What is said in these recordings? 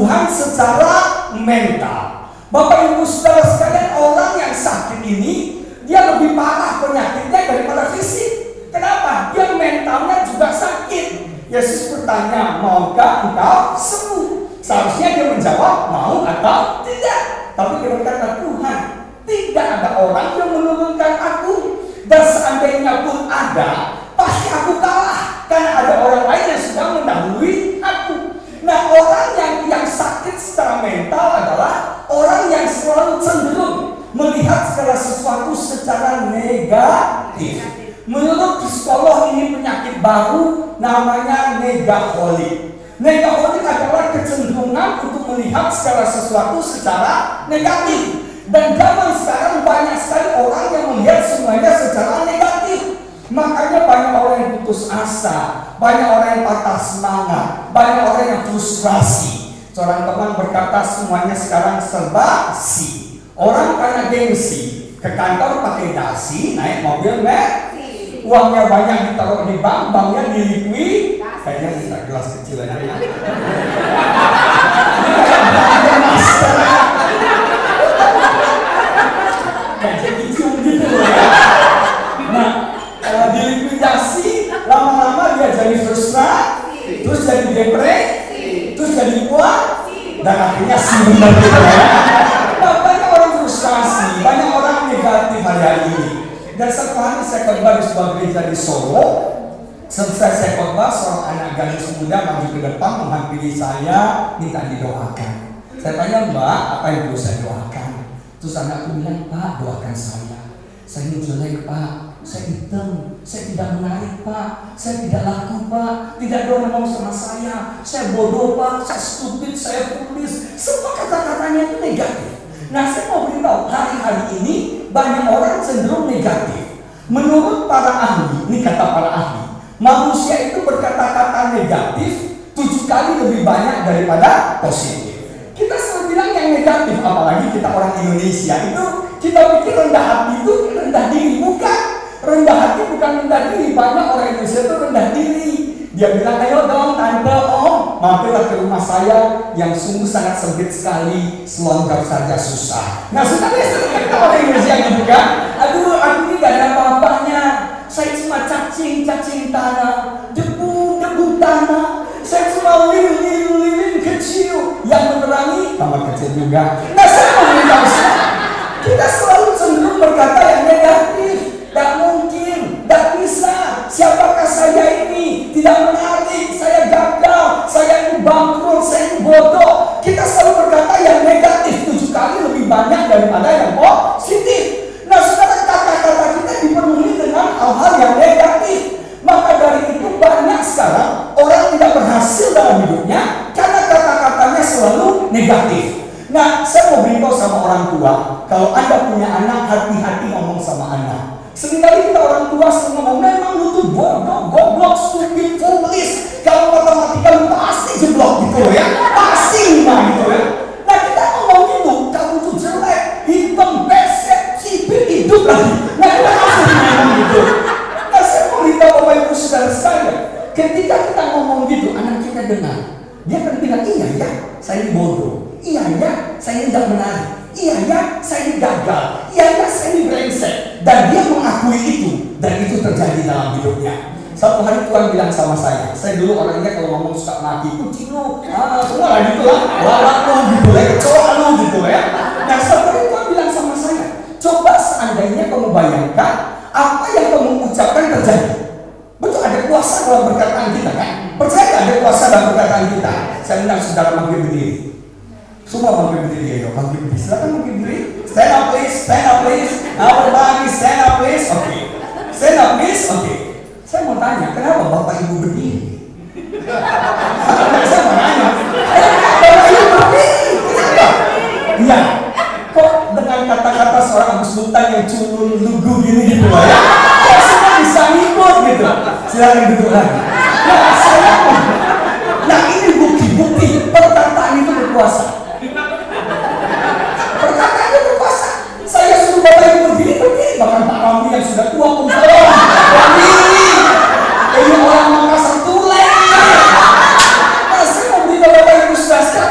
Tuhan secara mental. Bapak Ibu Saudara sekalian, orang yang sakit ini dia lebih parah penyakitnya daripada fisik. Kenapa? Dia mentalnya juga sakit. Yesus bertanya, maukah engkau sembuh? Seharusnya dia menjawab mau atau tidak. Tapi dia berkata, Tuhan, tidak ada orang yang menurunkan aku, dan seandainya pun ada, pasti aku kalah karena ada orang lain yang sudah mendahului aku. Nah, orang yang sakit secara mental adalah orang yang selalu cenderung melihat segala sesuatu secara negatif. Menurut psikolog ini penyakit baru namanya negaholik. Negaholik adalah kecenderungan untuk melihat segala sesuatu secara negatif. Dan zaman sekarang banyak sekali orang yang melihat semuanya secara negatif. Makanya banyak orang yang putus asa, banyak orang yang patah semangat, banyak orang yang frustrasi. Seorang teman berkata semuanya sekarang serba si. Orang karena gengsi, ke kantor pakai dasi, naik mobil Mercy. Uangnya banyak ditaruh di bank, banknya dilipui. Kayaknya tidak gelas kecil aja ya. Terus jadi depresi, terus jadi kuat, dan akhirnya benar gitu ya. Banyak orang frustrasi, banyak orang negatif hari ini. Dan setelah ini saya khotbah di sebuah gereja di Solo. Selesai saya khotbah, seorang anak gadis muda maju ke depan menghampiri saya, minta didoakan. Saya tanya, Mbak, apa yang perlu saya doakan? Terus anakku bilang, Pak, doakan saya. Saya ini jelek, Pak. Saya hitam, saya tidak menarik, Pak. Saya tidak laku, Pak. Tidak ada orang mau sama saya. Saya bodoh, Pak. Saya stupid, saya foolish. Semua kata-katanya itu negatif. Nah, saya mau beritahu, hari-hari ini banyak orang cenderung negatif. Menurut para ahli, ini kata para ahli, manusia itu berkata-kata negatif 7 kali lebih banyak daripada positif. Kita selalu bilang yang negatif, apalagi kita orang Indonesia itu, kita pikir rendah hati itu rendah diri, bukan. Rendah hati bukan rendah diri, banyak orang Indonesia itu rendah diri. Dia bilang, ayo dong tante, om, mampirlah ke rumah saya yang sungguh sangat sempit sekali, selonjor saja susah. Nah, sudah kita orang Indonesia gitu kan, aduh aku ini gak ada apa-apanya, saya cuma cacing-cacing tanah, debu-debu tanah, saya cuma lilin-lilin kecil yang menerangi tambah kecil juga. Nah, saya mau bilang, kita selalu cenderung berkata yang negatif. Tidak mungkin, tidak bisa. Siapakah saya ini? Tidak menarik, saya gagal, saya ini bangkrut, saya ini bodoh. Kita selalu berkata yang negatif 7 kali lebih banyak daripada yang positif. Nah, sekarang kata-kata kita dipenuhi dengan hal-hal yang negatif. Maka dari itu banyak sekarang orang tidak berhasil dalam hidupnya karena kata-katanya selalu negatif. Nah, saya mau beritahu sama orang tua, kalau Anda punya anak, hati-hati ngomong sama anak. Seringkali kita orang tua sering ngomong, memang lu tuh bodoh, goblok, stupid, foolish. Kalau matematika lu pasti jeblok gitu ya, pasti mah gitu ya. Nah, kita ngomong itu, kamu tuh jelek, hitam, pesek, sipit, hidup lagi. Nah, kita langsung ngomong gitu. Nah, saya mau beritahu Bapak Ibu Saudara sekalian, ketika kita ngomong gitu, anak kita dengar. Dia akan bilang, iya ya, saya ini bodoh, iya ya, saya ini tidak menarik, iya ya, saya ini gagal, iya ya, saya ini brengsek. Dan dia mengakui itu, dan itu terjadi dalam hidupnya. Satu hari Tuhan bilang sama saya dulu orangnya kalau ngomong suka maki, kucing lu, semua lah gitu lah, lalat lu gitu ya, kecoa lu gitu ya. Nah, satu hari Tuhan bilang sama saya, coba seandainya kamu bayangkan apa yang kamu ucapkan terjadi. Betul, ada kuasa dalam perkataan kita kan? Percaya gak ada kuasa dalam perkataan kita? Saya bilang, saudara mampir berdiri. Semua mampir berdiri, ayo mampir berdiri, silahkan mampir berdiri. Stand up please, stand up please. Everybody stand up please. Oke, stand up please. Oke, saya mau tanya, kenapa Bapak Ibu berdiri? Saya mau tanya, Bapak Ibu berdiri, kenapa? Iya, kok dengan kata-kata seorang Agus Sultan yang culun lugu gini gitu lah ya, kok semua bisa ngikut gitu? Silahkan duduk lagi. Nah, saya mau, nah ini bukti-bukti perkataan itu berkuasa. Bahkan Pak Ramli yang sudah tua pun salah Ramli, ini orang Makassar tulen. Nah, saya mau beritahu Bapak Ibu Saudara,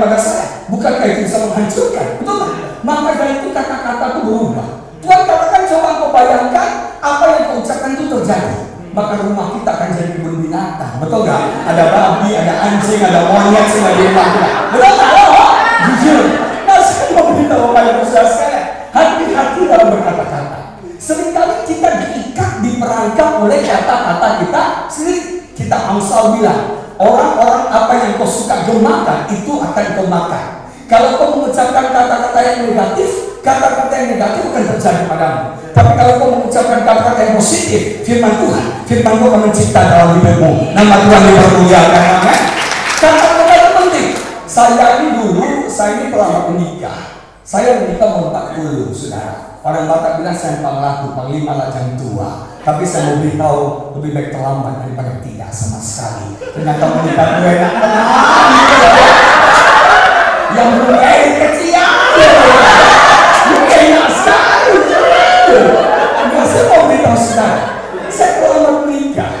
kepada saya, bukankah itu bisa menghancurkan? Betul tak? Maka dari itu kata-kata itu berubah. Tuhan katakan, coba kau bayangkan apa yang kau ucapkan itu terjadi, maka rumah kita akan jadi kebun binatang. Betul gak? Ada babi, ada anjing, ada monyet sebagai rumah kita. Betul tak? Oh, jujur. Nah, saya mau beritahu kepada saudara sekalian, hati-hati dalam berkata-kata. Seringkali kita diikat, diperangkap oleh kata-kata kita sendiri. Kita Amsal bilang, orang-orang apa yang kau suka gemakan itu akan kau makan. Kalau kau mengucapkan kata-kata yang negatif, kata-kata yang negatif akan terjadi padamu. Tapi kalau kau mengucapkan kata-kata yang positif, firman Tuhan akan mencipta dalam hidupmu. Nama Tuhan dipermuliakan. Amin. Kata-kata itu penting. Saya ini pernah menikah. Saya menikah tahun 40, saudara. Orang Batak bilang saya panglima lajang tua. Tapi saya mau beritahu, lebih baik terlambat daripada tidak sama sekali. Ternyata menikah gue enak yang mulai kecil, yang enak sekali. Saya mau beritahu saudara, saya terlambat menikah.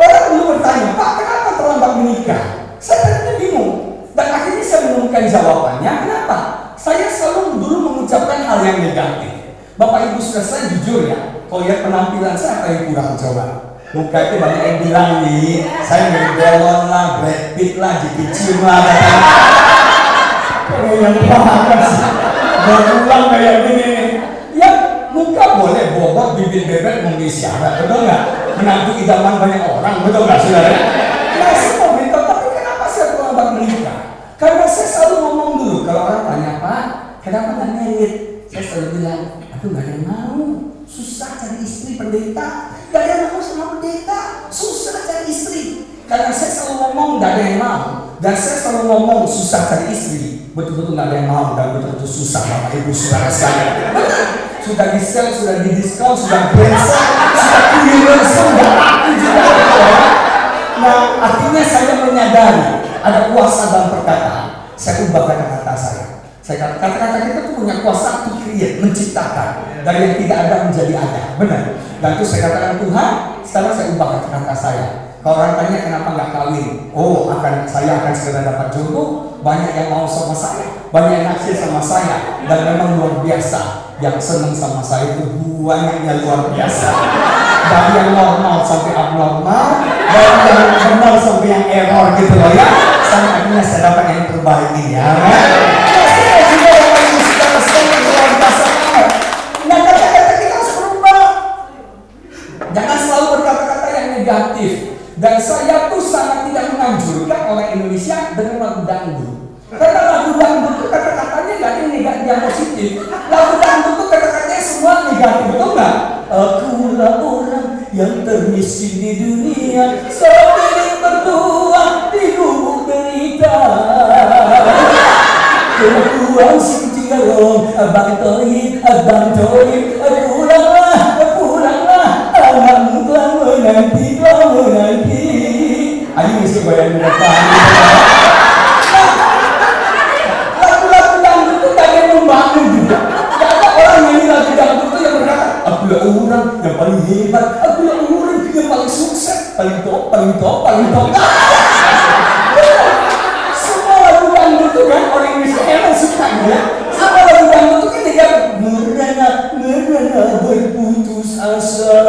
Orang dulu bertanya, Pak, kenapa terlambat menikah? Saya ternyata bingung. Dan akhirnya saya menemukan jawabannya. Kenapa? Saya selalu dulu mengucapkan hal yang negatif. Bapak Ibu sudah, saya jujur ya. Kalau lihat penampilan saya, apa yang kurang coba? Muka itu banyak yang bilang nih, saya bergolon lah, Brad Pitt lah, Jackie Chan lah. Kalau yang panas, berulang kayak gini. Ya, muka boleh bobot, bibir bebek mengisi syarat, betul nggak? Menantu idaman banyak orang, betul nggak saudara? Nah, saya mau beritahu, tapi kenapa saya terlambat menikah? Karena saya selalu ngomong dulu. Kalau orang tanya, Pak, kenapa nggak merit? Saya selalu bilang, aduh nggak ada yang mau. Susah cari istri pendeta, gak ada yang mau sama pendeta. Susah cari istri. Karena saya selalu ngomong gak ada yang mau. Dan saya selalu ngomong susah cari istri. Betul-betul gak ada yang mau. Dan betul-betul susah, Bapak Ibu saudara saya. Betul. Sudah di sel, sudah di diskon, sudah berasa, sudah kuyuran, sudah aku juga. Nah, akhirnya saya menyadari ada kuasa dalam perkataan. Saya ubah kata-kata saya. Kata-kata kita tuh punya kuasa to create, menciptakan dari yang tidak ada menjadi ada, benar. Dan itu saya katakan, Tuhan, sekarang saya ubah kata-kata saya. Kalau orang tanya kenapa nggak kawin, oh, saya akan segera dapat jodoh, banyak yang mau sama saya, banyak yang naksir sama saya, dan memang luar biasa. Yang senang sama saya itu banyaknya luar biasa. Dari yang normal sampai abnormal, dari yang normal sampai yang error gitu loh ya. Sampai akhirnya saya dapat yang terbaik ini ya. Nah, kata-kata kita harus berubah. Jangan selalu berkata-kata yang negatif. Dan saya tuh sangat tidak menganjurkan orang Indonesia dengan lagu dangdut. Karena lagu dangdut itu kata-katanya gak ada yang negatif, yang positif. Lagu dangdut itu kata-katanya semua negatif, betul gak? Akulah orang yang termiskin di dunia, seorang berdua di lubuk derita. Keluar sih Rom, abang toib, pulanglah, abang telah menanti. Ayo mesti bayar mereka. Lagu-lagu dangdut itu gak ada yang membangun juga. Gak ada orang yang nyanyi lagu dangdut itu yang berkata, akulah orang yang paling hebat, akulah orang yang paling sukses, paling top. Semua lagu dangdut itu kan orang Indonesia emang suka ya. Merana berputus asa,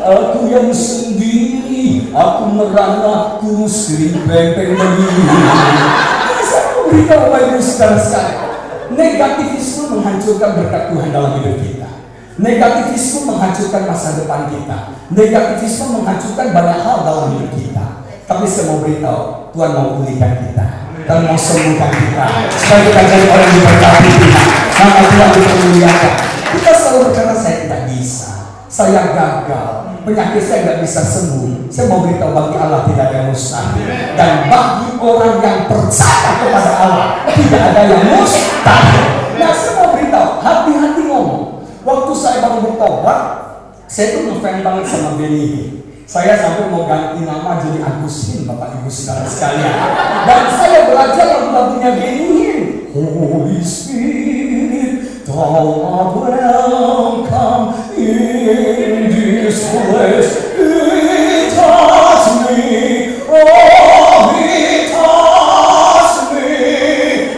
aku yang sendiri, aku merana, aku sering pempeng begini. Saya mau beritahu Bapak Ibu saudara sekalian, negativisme menghancurkan berkat Tuhan dalam hidup kita. Negativisme menghancurkan masa depan kita. Negativisme menghancurkan banyak hal dalam hidup kita. Tapi saya mau beritahu, Tuhan mau pulihkan kita, Tuhan mau sembuhkan kita, supaya kita jadi orang yang diberkati kita. Maka Tuhan dipermuliakan. Kita selalu berkata saya tidak bisa, saya gagal, penyakit saya nggak bisa sembuh. Saya mau beritahu bagi Allah tidak ada yang mustahil, dan bagi orang yang percaya kepada Allah tidak ada yang mustahil. Nah, saya mau beritahu hati-hati ngomong. Waktu saya baru bertobat, saya tuh ngefans banget sama Benny Hinn. Saya sampai mau ganti nama jadi Agustin, Bapak Ibu saudara sekalian. Dan saya belajar lagu-lagunya Benny Hinn. Holy Spirit, thou welcome in this place. It touch me, oh, it touch me.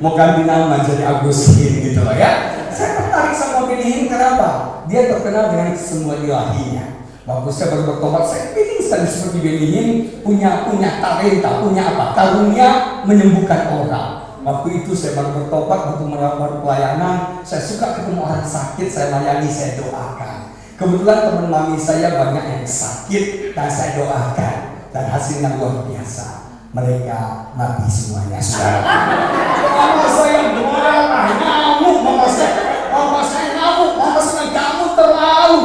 mukhang dinaman jadi Agus Hin gitu loh ya. Saya tertarik sama Benny Hinn, kenapa? Dia terkenal dengan semua ilahinya. Waktu saya baru bertobat, saya ingin sekali seperti Benny Hinn punya talenta, punya apa? Karunia menyembuhkan orang. Waktu itu saya baru bertobat, waktu melakukan pelayanan, saya suka ketemu orang sakit, saya layani, saya doakan. Kebetulan teman mami saya banyak yang sakit dan saya doakan, dan hasilnya luar biasa. Mereka mati semuanya, saudara. Mama saya marah, ngamuk, mama saya ngamuk, mama saya kamu terlalu,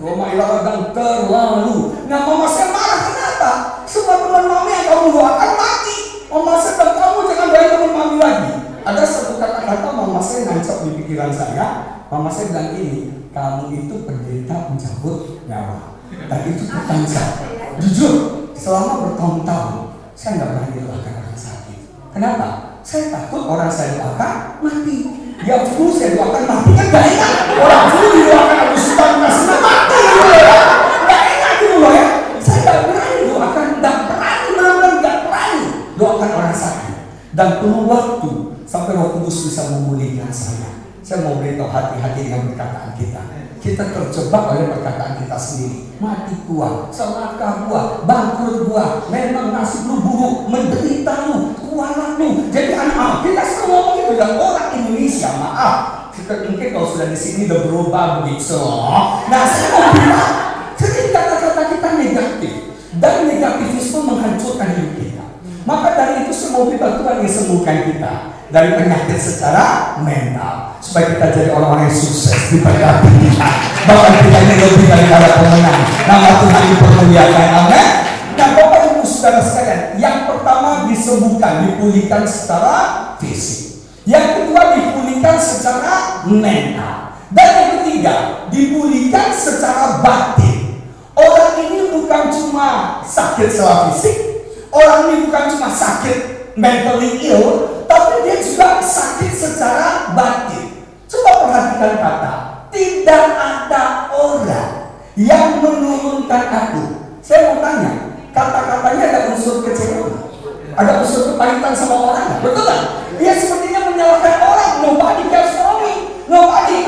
mama ilagang terlalu. Nah, mama saya marah kenapa? Sebab teman mami yang kamu doakan mati. Mama saya dan kamu jangan doain teman mami lagi. Ada satu kata-kata mama saya nancap di pikiran saya. Mama saya bilang gini, kamu itu pendeta mencabut nyawa. Dan itu bertanggung. Jujur, selama bertahun-tahun saya nggak pernah didoakan orang sakit. Kenapa? Saya takut orang saya doakan mati. Yang dulu saya doakan mati kan gak enak. Orang dulu didoakan aku sudah ngasihnya mati gitu ya. Gak enak gitu loh ya. Saya nggak berani doakan, nggak berani doakan orang sakit. Dan perlu waktu sampai Roh Kudus bisa memulihkan saya. Saya mau beritahu, hati-hati dengan perkataan kita. Kita terjebak oleh perkataan kita sendiri. Mati gua, selaka gua, bangkrut gua, memang nasib lu buruk, menderita lu, kualat lu. Jadi anak-anak kita selalu ngomong itu, dan orang Indonesia, maaf, kita mungkin kalau sudah di sini udah berubah begitu. Nah, saya mau bilang, sering kata-kata kita negatif, dan negativisme menghancurkan hidup kita. Maka dari itu semua kita Tuhan yang sembuhkan kita dari penyakit secara mental, supaya kita jadi orang-orang yang sukses di perkara kita. Bahkan kita ini lebih dari para pemenang. Nama Tuhan dipermuliakan, amin. Nah, Bapak Ibu Saudara sekalian, yang pertama disembuhkan, dipulihkan secara fisik. Yang kedua dipulihkan secara mental. Dan yang ketiga dipulihkan secara batin. Orang ini bukan cuma sakit secara fisik, orang ini bukan cuma sakit mentally ill, tapi dia juga sakit secara batin. Coba perhatikan kata, tidak ada orang yang menurunkan aku. Saya mau tanya, kata-katanya ada unsur kecewaan, ada unsur kepahitan sama orang, betul kan? Dia sepertinya menyalahkan orang, nobody cares for me, nobody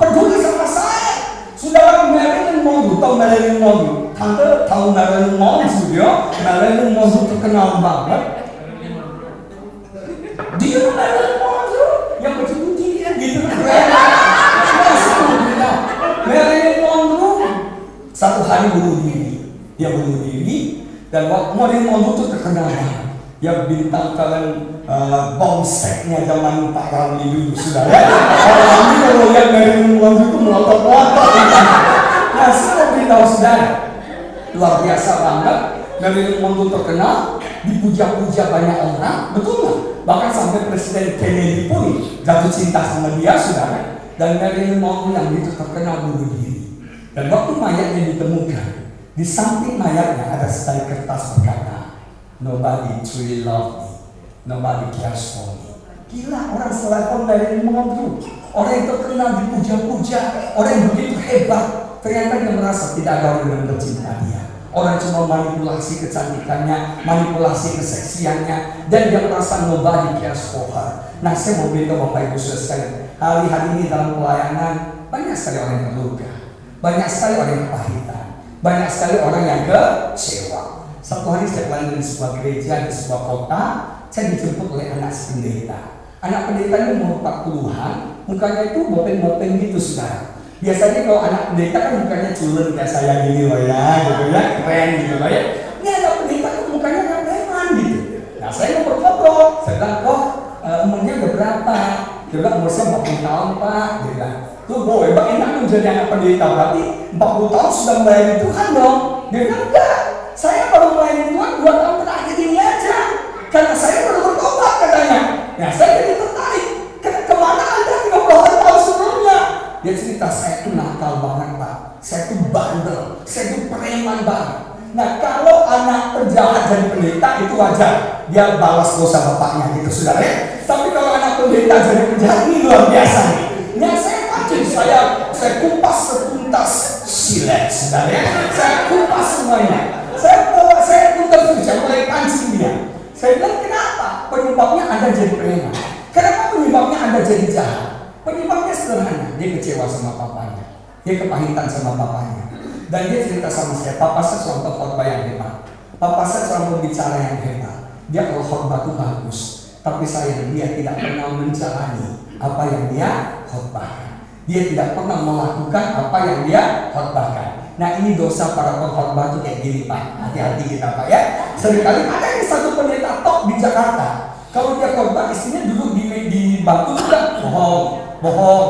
peduli sama saya. Saudara Marilyn Monroe, tahu Marilyn Monroe? Tante tahu Marilyn Monroe ya? Marilyn Monroe terkenal banget. Dia Marilyn Monroe yang baju putih ya gitu. Marilyn Monroe satu hari bunuh diri, dia bunuh diri, dan Marilyn Monroe itu terkenal banget. Yang bintangkan bom seknya zaman Pak Ramli dulu, saudara. Pak Ramli kalau lihat Marilyn Monroe itu melotot-lotot. Nah, saya beritahu saudara, luar biasa banget. Marilyn Monroe terkenal, dipuja-puja banyak orang, betul nggak? Bahkan sampai Presiden Kennedy pun jatuh cinta sama dia, saudara. Dan Marilyn Monroe yang itu terkenal bunuh diri. Dan waktu mayatnya ditemukan, di samping mayatnya ada sehelai kertas berkata, nobody truly love me, nobody cares for me. Gila, orang selevel Marilyn Monroe, orang yang terkenal dipuja-puja, orang yang begitu hebat, ternyata dia merasa tidak ada orang yang tercinta dia. Orang cuma manipulasi kecantikannya, manipulasi keseksiannya, dan dia merasa nobody cares for her. Nah, saya mau beritahu Bapak Ibu Saudara sekalian, hari-hari ini dalam pelayanan banyak sekali orang yang terluka, banyak sekali orang yang kepahitan, banyak sekali orang yang kecewa. Satu hari saya pelayanan di sebuah gereja, di sebuah kota, saya dijemput oleh anak pendeta. Anak pendeta ini umur 40-an, mukanya itu bopeng-bopeng gitu, saudara. Biasanya kalau anak pendeta kan mukanya culun kayak saya gini loh ya, gitu ya, keren gitu loh ya. Ini anak pendeta kan mukanya kan preman gitu. Nah, saya mau berfoto, saya bilang, oh umurnya udah berapa? Dia bilang, umur saya 40 tahun pak, dia bilang. Tuh boh, emang enak menjadi anak pendeta, berarti 40 tahun sudah melayani Tuhan dong. Dia bilang, enggak, saya baru melayani Tuhan 2 tahun terakhir ini aja, karena saya baru bertobat katanya. Nah, saya jadi tertarik, kemana anda 30 tahun sebelumnya? Dia cerita, saya itu nakal banget pak, saya itu bandel, saya itu preman banget. Nah, kalau anak penjahat jadi pendeta itu wajar, dia balas dosa bapaknya gitu, saudara ya. Tapi kalau anak pendeta jadi penjahat ini luar biasa nih. Nah, saya pancing, saya kupas setuntas silet, saudara ya. Saya kupas semuanya, saya interview, saya mulai pancing dia. Saya bilang, kenapa? penyebabnya Anda jadi preman. Kenapa penyebabnya Anda jadi jahat? Penyebabnya sederhana, dia kecewa sama papanya, dia kepahitan sama papanya, dan dia cerita sama saya, papa saya seorang pengkhotbah yang hebat, papa saya seorang pembicara yang hebat, dia kalau khotbah itu bagus, tapi sayang dia tidak pernah menjalani apa yang dia khotbahkan. Dia tidak pernah melakukan apa yang dia khotbahkan. Nah, ini dosa para pengkhotbah itu kayak gini, Pak. Hati-hati kita, Pak, ya. Seringkali ada yang satu pendeta top di Jakarta. Kalau dia khotbah istrinya duduk di batu, enggak bohong.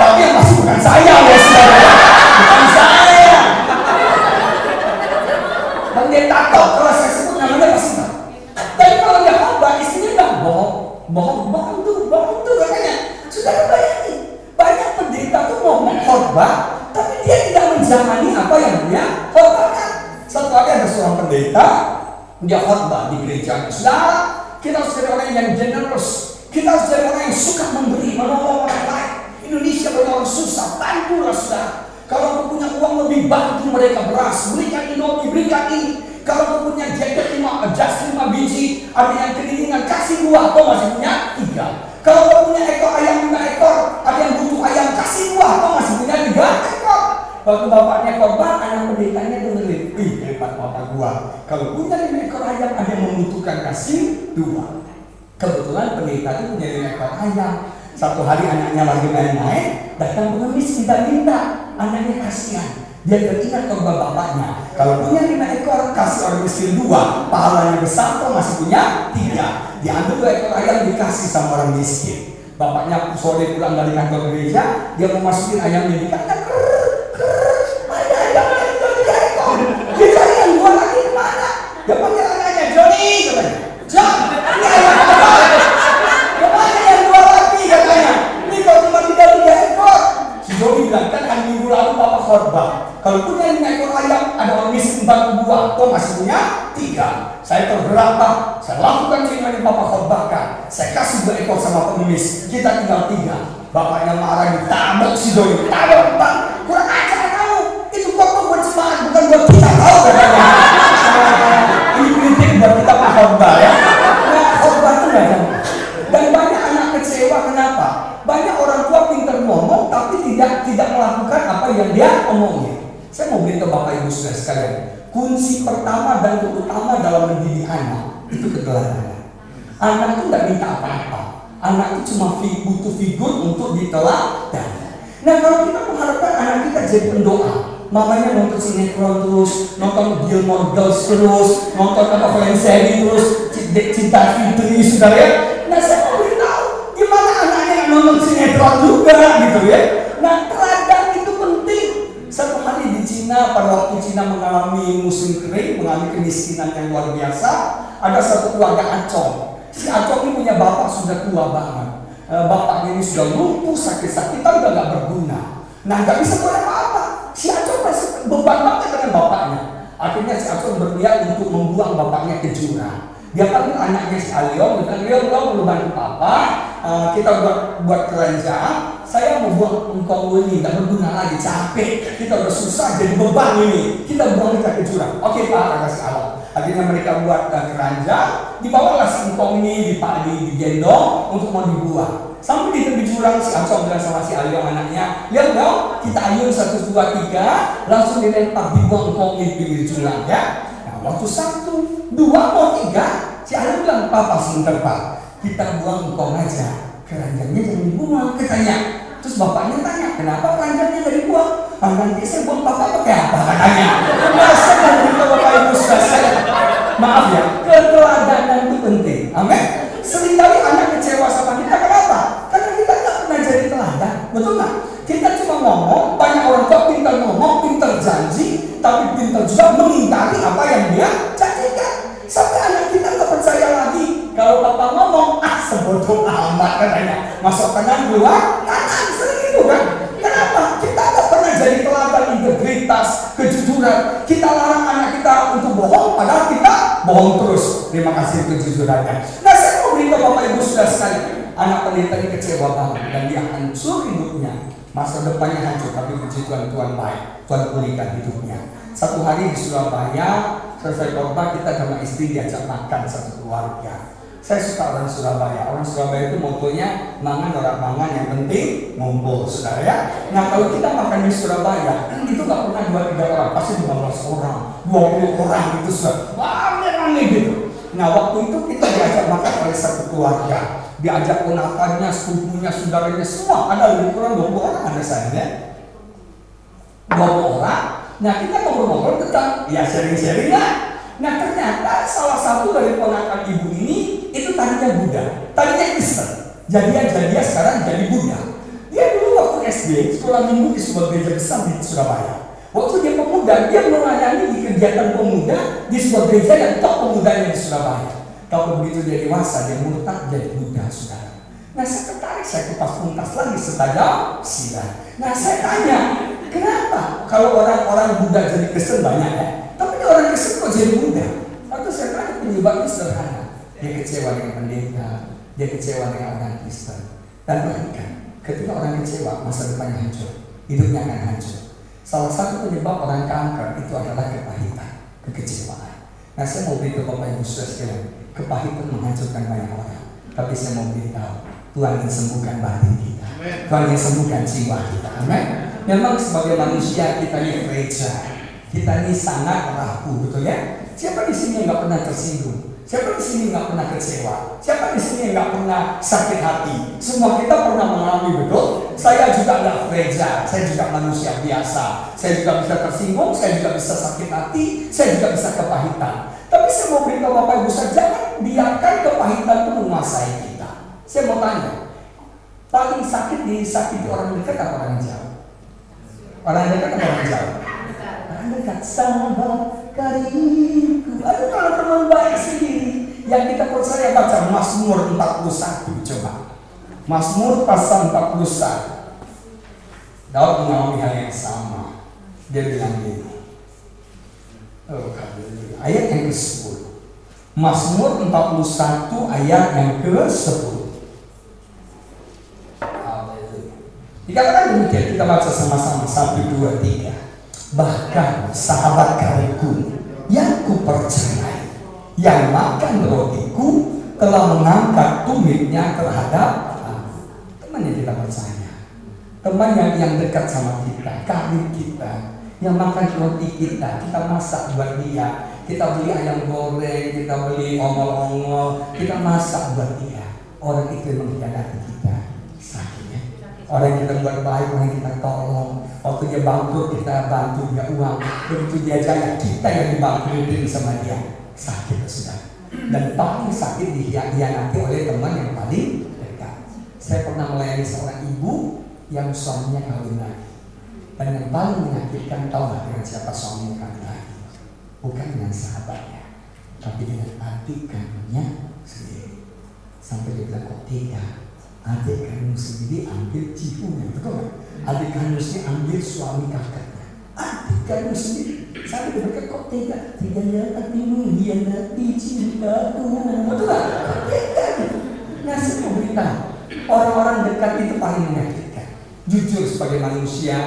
Tapi yang masih bukan saya, ya, saudara. Bukan saya. Pendeta top, kalau saya sebut namanya pasti enggak. Tapi kalau dia khotbah istrinya enggak bohong. Saudara bayangin, banyak pendeta tuh mau mengkhotbah, tapi dia tidak menjalani apa yang dia khotbahkan. Satu kali ada seorang pendeta, dia khotbah di gereja. Saudara, kita harus jadi orang yang generous. Kita harus jadi orang yang suka memberi, menolong orang lain. Indonesia banyak orang susah, bantu lah, saudara. Kalau kamu punya uang lebih, bantu mereka beras, berikan Indomie, berikan ini. Kalau kamu punya jaket 5 biji, ada yang kelilingan, kasih 2, atau masih punya 3. Kalau kamu punya ekor ayam 5 ekor, ada yang butuh ayam, kasih 2, atau masih punya 3 ekor. Waktu bapaknya korban, anak pendetanya dengerin, wih hebat bapak gua. Kalau punya 5 ekor ayam, ada yang membutuhkan, kasih 2. Kebetulan pendeta itu punya 5 ekor ayam. Satu hari anaknya lagi main-main, datang pengemis minta-minta, anaknya kasihan. Dia teringat korban bapaknya. Kalau punya 5 ekor, kasih orang miskin 2, pahalanya besar, atau masih punya 3. Diambil 2 ekor ayam dikasih sama orang miskin. Bapaknya sore pulang dari kantor gereja, dia mau masukin ayamnya di kandang. Ada ayam 3 ekor. Kita yang 2 lagi mana? Dia panggil anaknya, Johnny, katanya. John, ini ayam apa? Kemana yang 2 lagi, katanya? Ini kalau cuma tinggal 3 ekor. Si Johnny bilang, kan minggu lalu bapak khotbah. Kalau punya 5 ekor ayam, ada orang miskin 42, atau masih punya 3. Saya terberatah, saya lakukan firman yang bapak khotbahkan. Saya kasih 2 ekor sama pengemis, kita tinggal 3. Bapaknya marah, ditabok si doi, tabok bang, kurang ajar kamu. Itu khotbah buat jemaat, bukan buat kita, tahu katanya. Ini kritik buat kita pak khotbah ya. Nah, khotbah itu banyak. Dan banyak anak kecewa, kenapa? Banyak orang tua pintar ngomong, tapi tidak melakukan apa yang dia omongin. Saya mau beritahu bapak ibu saudara sekalian. Kunci pertama dan terutama dalam mendidik anak itu keteladanan. Anak itu tidak minta apa-apa. Anak itu cuma butuh figur untuk diteladani. Nah, kalau kita mengharapkan anak kita jadi pendoa, mamanya nonton sinetron terus, nonton Gilmore Girls terus, nonton apa Friends terus, Cinta Fitri, saudara ya. Nah, saya mau beritahu gimana anaknya yang nonton sinetron juga gitu ya. Nah, teladan itu penting. Satu hari di Cina, pada waktu Cina mengalami musim kering, mengalami kemiskinan yang luar biasa, ada satu keluarga Acong. Si Acong ini punya bapak sudah tua banget. Bapaknya ini sudah lumpuh, sakit-sakitan, udah gak berguna. Nah, gak bisa buat apa-apa. Si Acong masih beban banget dengan bapaknya. Akhirnya si Acong berniat untuk membuang bapaknya ke jurang. Dia panggil anaknya si Aliong, dia bilang, "Kau belum bantu papa, kita buat keranjang. Saya mau buang engkau ini, gak berguna lagi, capek. Kita udah susah jadi beban ini. Kita buang kita ke jurang." "Oke pak," kata si Aliong. Akhirnya mereka buat keranjang, dibawalah si engkau ini digendong untuk mau dibuang. Sampai di tepi jurang, si Acong bilang sama si Aliong anaknya, "Lihat dong, kita ayun 1, 2, 3, langsung dilempar dibuang engkau ini di pinggir jurang ya." Waktu 1, 2, 3, si Aliong bilang, "Papa sebentar pak, kita buang engkong aja, keranjangnya jangan dibuang," katanya. Terus bapaknya tanya, "Kenapa keranjangnya gak dibuang?" "Ah, nanti saya buang papa pakai apa," katanya. Masa kan kita bapak ibu saya, maaf ya, keteladanan itu penting, amin. Seringkali anak kecewa sama kita, kenapa? Karena kita gak pernah jadi teladan, betul gak? Kita cuma ngomong, banyak orang tua pintar ngomong, pintar janji, tapi pintar juga mengingkari apa yang dia janjikan. Sampai anak kita nggak percaya lagi. Kalau papa ngomong, "Ah sebodoh amat," katanya. Masuk kanan keluar kanan, sering itu kan? Kenapa? Kita nggak pernah jadi teladan integritas, kejujuran. Kita larang anak kita untuk bohong, padahal kita bohong terus. Terima kasih kejujurannya. Nah, saya mau beritahu bapak ibu saudara sekalian, anak pendeta ini kecewa banget dan dia hancur hidupnya. Masa depannya hancur, tapi puji Tuhan, Tuhan baik, Tuhan pulihkan hidupnya. Satu hari di Surabaya, selesai khotbah kita sama istri diajak makan satu keluarga. Saya suka orang Surabaya. Orang Surabaya itu motonya mangan orang mangan, yang penting ngumpul, saudara ya. Nah kalau kita makan di Surabaya, itu nggak pernah 2-3 orang, pasti 15 orang, 20 orang gitu, saudara. Banyak rame gitu. Nah waktu itu kita diajak makan oleh satu keluarga, diajak ponakannya, sepupunya, saudaranya semua. Ada lebih kurang 20 orang ada sayangnya. 20 orang. Nah kita ngobrol-ngobrol tentang ya sharing-sharing lah. Nah ternyata salah satu dari ponakan ibu ini itu tadinya Buddha, tadinya Kristen, jadinya sekarang jadi Buddha. Dia dulu waktu SD sekolah minggu di sebuah gereja besar di Surabaya. Waktu dia pemuda, dia melayani di kegiatan pemuda di sebuah gereja yang top pemudanya di Surabaya. Kalau begitu dia dewasa, dia murtad jadi Buddha, saudara. Nah saya tertarik, saya kupas-kuntas lagi setajam silat. Nah saya tanya, kenapa kalau orang-orang Buddha jadi Kristen banyak ya, tapi orang Kristen kok jadi Buddha? Waktu saya tanya penyebabnya sederhana, dia kecewa dengan pendeta, dia kecewa dengan orang Kristen. Dan perhatikan, ketika orang kecewa masa depannya hancur, hidupnya akan hancur. Salah satu penyebab orang kanker itu adalah kepahitan, kekecewaan. Nah saya mau beritahu Bapak Ibu Saudara sekalian, kepahitan menghancurkan banyak orang. Tapi saya mau beritahu, Tuhan yang sembuhkan batin kita, Tuhan yang sembuhkan jiwa kita, amin. Memang sebagai manusia kita ini fragile, kita ini sangat rapuh, betul ya? Siapa di sini yang nggak pernah tersinggung? Siapa di sini yang nggak pernah kecewa? Siapa di sini yang nggak pernah sakit hati? Semua kita pernah mengalami, betul? Saya juga nggak fragile, saya juga manusia biasa, saya juga bisa tersinggung, saya juga bisa sakit hati, saya juga bisa kepahitan. Tapi saya mau beritahu Bapak Ibu saja, jangan biarkan kepahitan itu menguasai kita. Saya mau tanya, paling sakit disakiti orang dekat atau orang jauh? Orang dekat atau orang jauh? Orang dekat, sahabat karibku. Aduh, kalau teman baik sendiri. Yang kita percaya baca Mazmur 41, coba. Mazmur pasal 41. Daud mengalami hal yang sama. Dia bilang gini. Ayat yang ke-10. Mazmur 41 ayat yang ke-10. Dikatakan demikian, kita baca sama-sama 1, 2, 3. Bahkan sahabat karibku yang ku percaya, yang makan rotiku, telah mengangkat tumitnya terhadap teman yang kita percaya, teman yang dekat sama kita, karib kita, yang makan roti kita masak buat dia, kita beli ayam goreng, kita beli ongol-ongol, kita masak buat dia. Orang itu yang mengkhianati kita, sakitnya. Orang yang kita buat baik, orang yang kita tolong. Waktu dia bangkrut, kita bantu dia uang. Begitu dia jaya, kita yang dibangkrutin sama dia. Sakit sudah. Dan paling sakit dikhianati oleh teman yang paling dekat. Saya pernah melayani seorang ibu yang suaminya kawin lagi. Dan yang paling menyakitkan, tahulah dengan siapa suaminya kawin lagi. Bukan dengan sahabatnya, tapi dengan hati kamunya sendiri. Sampai dia bilang, kok tidak? Adik kandus ini ambil cihunya, betul kan? Adik kandus ini ambil suami kakaknya. Adik kandus ini sampai berkata, kok tidak dapat mengkhianati cintaku, betul kan? Tidak. Nah saya mau beritahu, orang-orang dekat itu paling menyakitkan. Jujur sebagai manusia,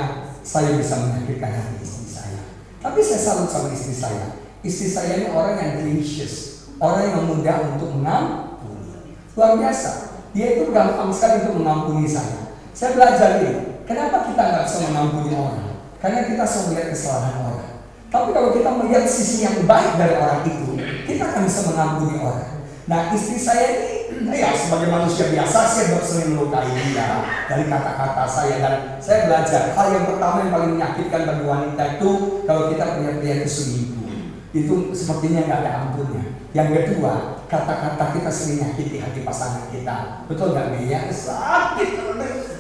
saya bisa menyakitkan hati istri saya. Tapi saya salut sama istri saya. Istri saya ini orang yang gracious, orang yang mudah untuk mengampuni. Luar biasa. Dia itu gampang sekali untuk mengampuni saya. Saya belajar ini, kenapa kita nggak bisa mengampuni orang? Karena kita selalu melihat kesalahan orang. Tapi kalau kita melihat sisi yang baik dari orang itu, kita akan bisa mengampuni orang. Nah istri saya ini, ya sebagai manusia biasa, saya sering melukai dia dari kata-kata saya. Dan saya belajar, hal yang pertama yang paling menyakitkan bagi wanita itu kalau kita punya pria selingkuh, itu sepertinya nggak ada ampunnya. Yang kedua, kata-kata kita sering nyakiti hati pasangan kita, betul nggak Mia? Sakit,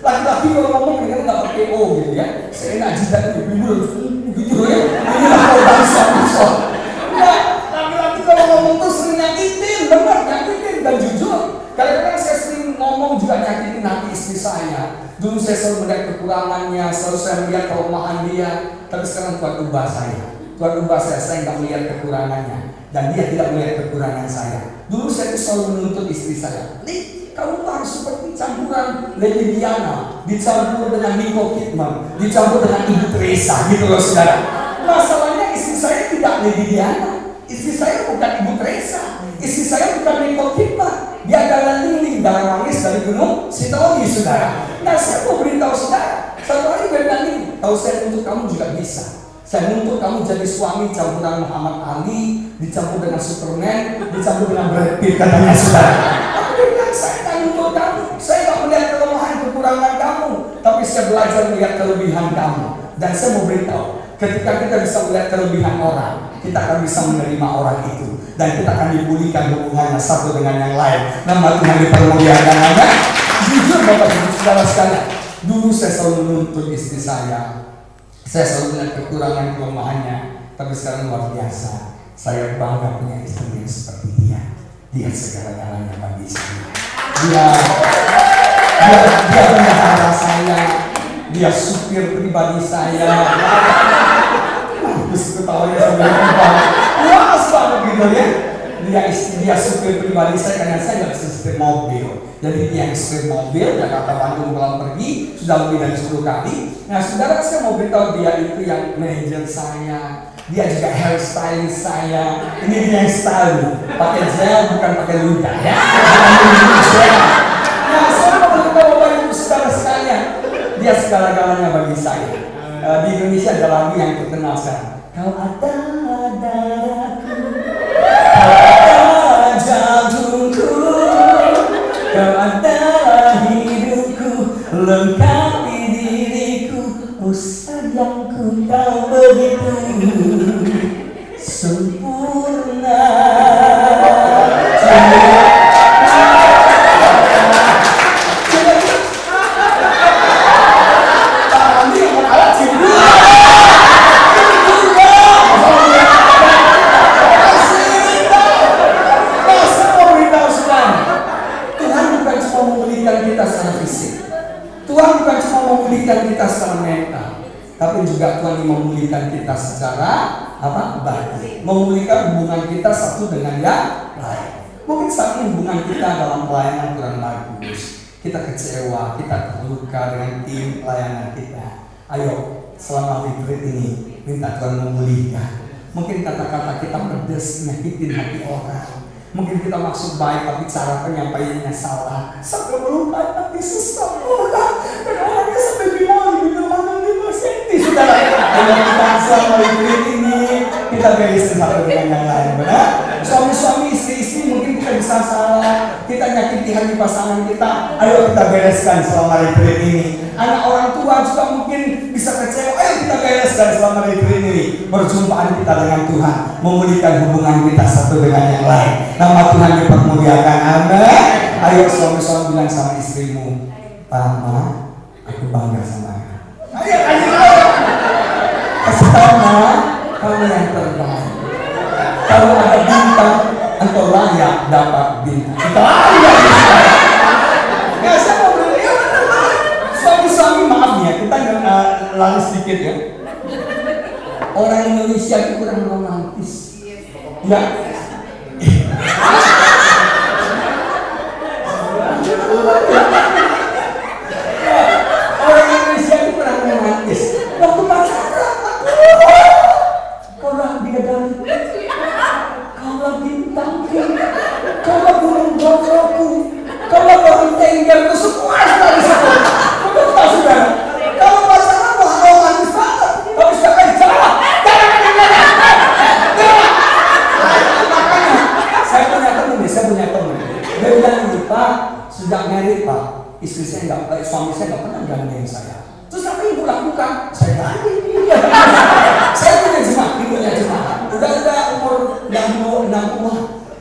laki-laki kalau ngomong mereka nggak pakai o gitu ya, sering ajidat bibir, gitu ya, inilah bangsa. Nah, laki-laki kalau ngomong tuh sering nyakitin, benar nyakitin dan jujur. Kadang-kadang saya sering ngomong juga nyakitin hati istri saya. Dulu saya selalu melihat kekurangannya, selalu saya melihat kelemahan dia, tapi sekarang Tuhan ubah saya. Saya nggak melihat kekurangannya. Dan dia tidak melihat kekurangan saya. Dulu saya selalu menuntut istri saya, Nih, kamu harus seperti campuran Lady Diana, dicampur dengan Nicole Kidman, dicampur dengan Ibu Teresa, gitu loh saudara. Masalahnya istri saya tidak Lady Diana. Istri saya bukan Ibu Teresa, istri saya bukan Nikotipah. Dia adalah lilin darah manis dari gunung Sitoli, saudara. Nah, saya mau beritahu saudara, satu hari berita ini, tahu saya untuk kamu juga bisa. Saya nuntut kamu jadi suami campuran Muhammad Ali, dicampur dengan Superman, dicampur dengan Brad Pitt, katanya saudara. Aku bilang, saya tak nuntut kamu, saya tak melihat kelemahan kekurangan kamu, tapi saya belajar melihat kelebihan kamu. Dan saya mau beritahu, ketika kita bisa melihat kelebihan orang, kita akan bisa menerima orang itu, dan kita akan dipulihkan hubungannya satu dengan yang lain. Nama Tuhan dipermuliakan. Amin. Jujur Bapak Ibu saudara sekalian, dulu saya selalu menuntut istri saya. Saya selalu melihat kekurangan kelemahannya, tapi sekarang luar biasa. Saya bangga punya istri yang seperti dia. Dia segala-galanya bagi saya. Dia bendahara saya. Dia supir pribadi saya. Bagus ketawanya sebenarnya. Luas banget gitu ya. Dia supir pribadi saya, karena saya nggak bisa supir mobil. Jadi dia yang sering mobil, Jakarta Bandung pulang pergi, sudah lebih dari 10 kali. Nah saudara, saya mau beritahu dia itu yang manajer saya. Dia juga hairstylist saya. Ini dia yang style, pakai gel bukan pakai ludah ya. Nah saya mau beritahu Bapak Ibu saudara sekalian, dia segala-galanya bagi saya. Di Indonesia ada lagu yang terkenal sekarang, kau ada daraku, kau ada jantungku, kau adalah hidupku, lengkapi diriku, oh sayangku kau begitu sempurna. Memulihkan hubungan kita satu dengan yang lain. Mungkin saat ini hubungan kita dalam pelayanan kurang bagus. Kita kecewa, kita terluka dengan tim pelayanan kita. Ayo, selama Fitri ini minta Tuhan memulihkan. Mungkin kata-kata kita pedas, nyakitin hati orang. Mungkin kita maksud baik, tapi cara penyampaiannya salah. Sampai melukai hati sesama orang. Karena hanya sampai bilang lebih dalam 5 cm. Saudara, kalau kita selama Fitri ini kita beres satu dengan yang lain, benar? Suami-suami, istri-istri mungkin kita bisa salah, kita nyakiti hati pasangan kita. Ayo kita bereskan selama Fitri ini. Anak orang tua juga mungkin bisa kecewa. Ayo kita bereskan selama Fitri ini. Perjumpaan kita dengan Tuhan, memulihkan hubungan kita satu dengan yang lain. Nama Tuhan dipermuliakan. Amin. Ayo suami-suami bilang sama istrimu, Mama, aku bangga sama kamu. Ayo, ayo. Pertama, kamu yang terbaik. Kalau ada bintang, engkau layak dapat bintang. Kita layak. Ya, saya mau bilang, ya benar. Suami-suami maaf ya, kita lalu sedikit ya. Orang Indonesia itu kurang romantis. Ya. Orang Indonesia itu kurang romantis. Waktu pacaran, kaulah bidadari, kaulah bintang, kaulah burung gagakku, kaulah burung tengger, itu semua dari sana. Betul tak saudara? Kalau pasangan mau halangan di sana, tapi siapa yang salah? Jangan. Makanya saya punya teman. Dia bilang, Pak, sejak married Pak, istri saya nggak, suami saya nggak pernah gangguin saya. Terus apa yang ibu lakukan? Saya ganti dia.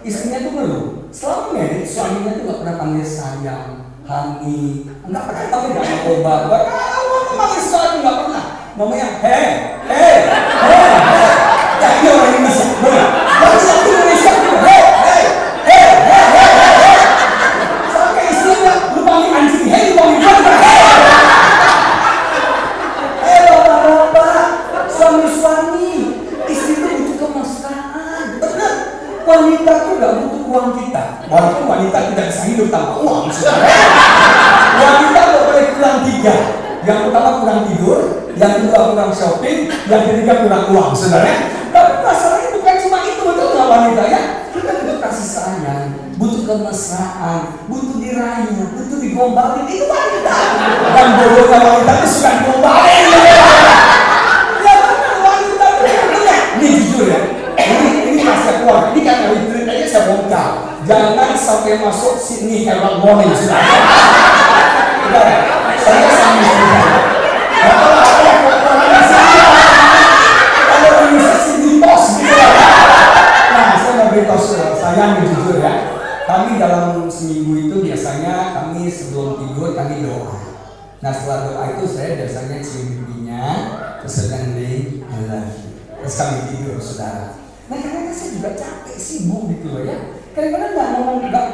Istrinya itu ngeluh, selalu ngedit, suaminya itu gak pernah panggil sayang, Hani, gak pernah panggil gak obat, gak panggil suami, gak pernah namanya, hei ya ini orang Indonesia, bener, orang Indonesia itu hei sampai istrinya, lu panggil anjing, hei, lu panggil ganteng, hei bapak-bapak, suami-suami, istri itu butuh kemesraan, bener. Wanita itu gak butuh uang kita, walaupun wanita tidak bisa hidup tanpa uang. Wanita gak boleh kurang 3. Yang pertama kurang tidur, yang kedua kurang shopping, yang ketiga kurang uang, saudara. Tapi masalahnya bukan cuma itu, betul nggak? kemesraan, butuh diraihnya, butuh digombalin. Itu wanita. Dan bodohnya wanita itu suka digombalin. Ya benar, wanita itu sebenarnya. Ini jujur ya. Ini rahasia keluarga. Ini kata witrin aja saya bongkar. Jangan sampai masuk sini kalau morning sudah. Saya sambil. Saya yang jujur ya, kami dalam seminggu itu biasanya kami sebelum tidur kami doa. Nah setelah doa itu saya biasanya cium pipinya, terus kami tidur saudara. Nah karena saya juga capek sibuk gitu loh ya. Kadang-kadang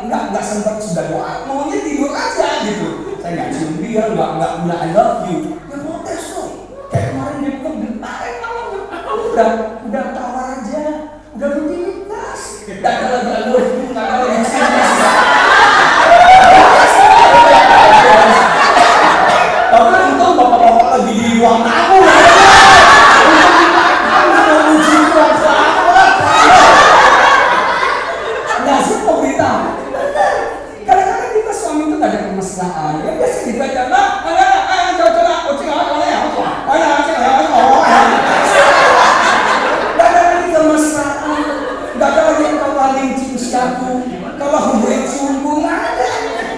nggak sempat sudah doa, maunya tidur aja gitu. Saya nggak cium dia, nggak bilang I love you. Ya protes loh. Kayak kemarin dia bilang gentarin malam, udah tawar aja, udah begini. Tak kalau terlalu, tak kalau yang serius. Tapi itu bapak-bapak lagi di ruang tamu. Anda memuji ruang sahabat. Nggak sih pemerintah. Kadang-kadang kita suami itu nggak ada kemesraan. Ya biasa dibaca lah.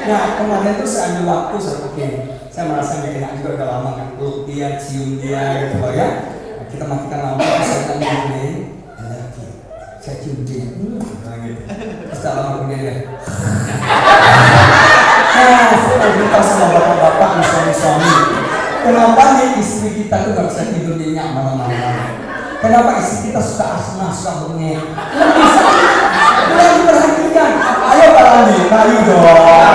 Nah kemarin tuh saya ambil waktu seperti saya merasa gak enak juga udah lama kan peluk dia, cium dia gitu loh ya. Kita makin lama saya tanya dia, I love you. Saya cium dia, gitu. Terus tak lama kemudian dia. Nah saya beritahu sama bapak-bapak dan suami-suami, kenapa nih istri kita tuh gak bisa tidur nyenyak malam-malam? Kenapa istri kita suka asma, suka bengek? Nggak bisa, udah diperhatikan. Ayo Pak Andi, ayo dong.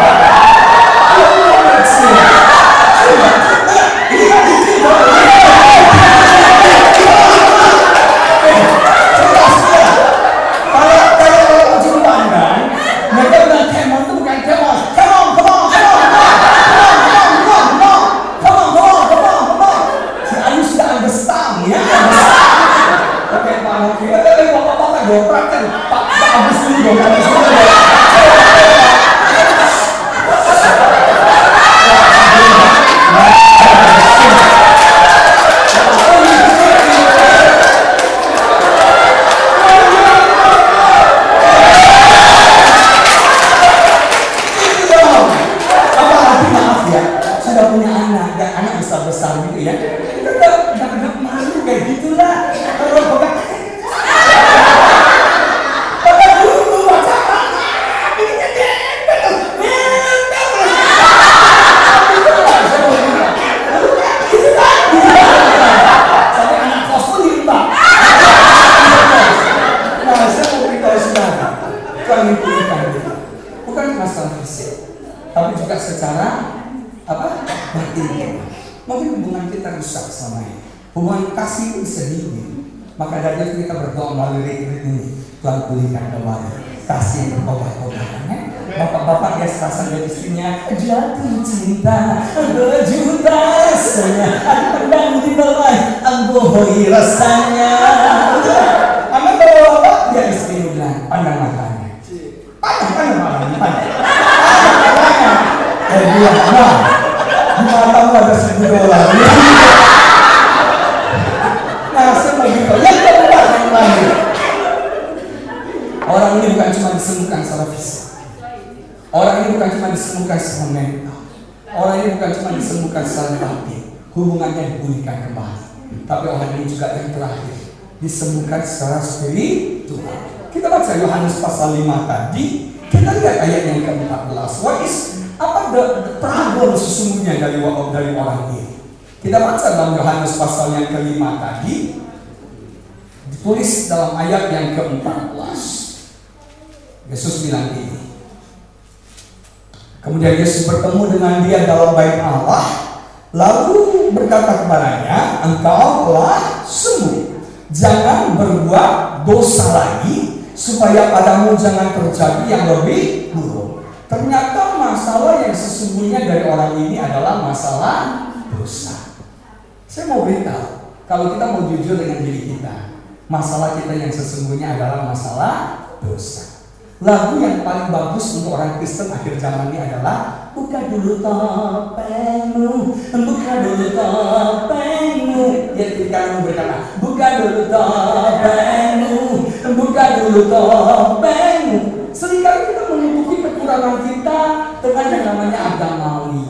Disembuhkan secara spiritual. Kita baca Yohanes pasal 5 tadi, kita lihat ayat yang ke-14. What is apa the problem sesungguhnya dari orang ini? Kita baca dalam Yohanes pasal yang ke-5 tadi, ditulis dalam ayat yang ke-14. Yesus bilang ini. Kemudian Yesus bertemu dengan dia dalam bait Allah, lalu berkata kepadanya, engkau telah sembuh. Jangan berbuat dosa lagi supaya padamu jangan terjadi yang lebih buruk. Ternyata masalah yang sesungguhnya dari orang ini adalah masalah dosa. Saya mau beritahu, kalau kita mau jujur dengan diri kita, masalah kita yang sesungguhnya adalah masalah dosa. Lagu yang paling bagus untuk orang Kristen akhir zaman ini adalah buka dulu topengmu, buka dulu topengmu. Ya, ketika kamu berkata buka dulu topengmu, buka dulu topengmu. Seringkali kita menutupi kekurangan kita dengan yang namanya agamawi,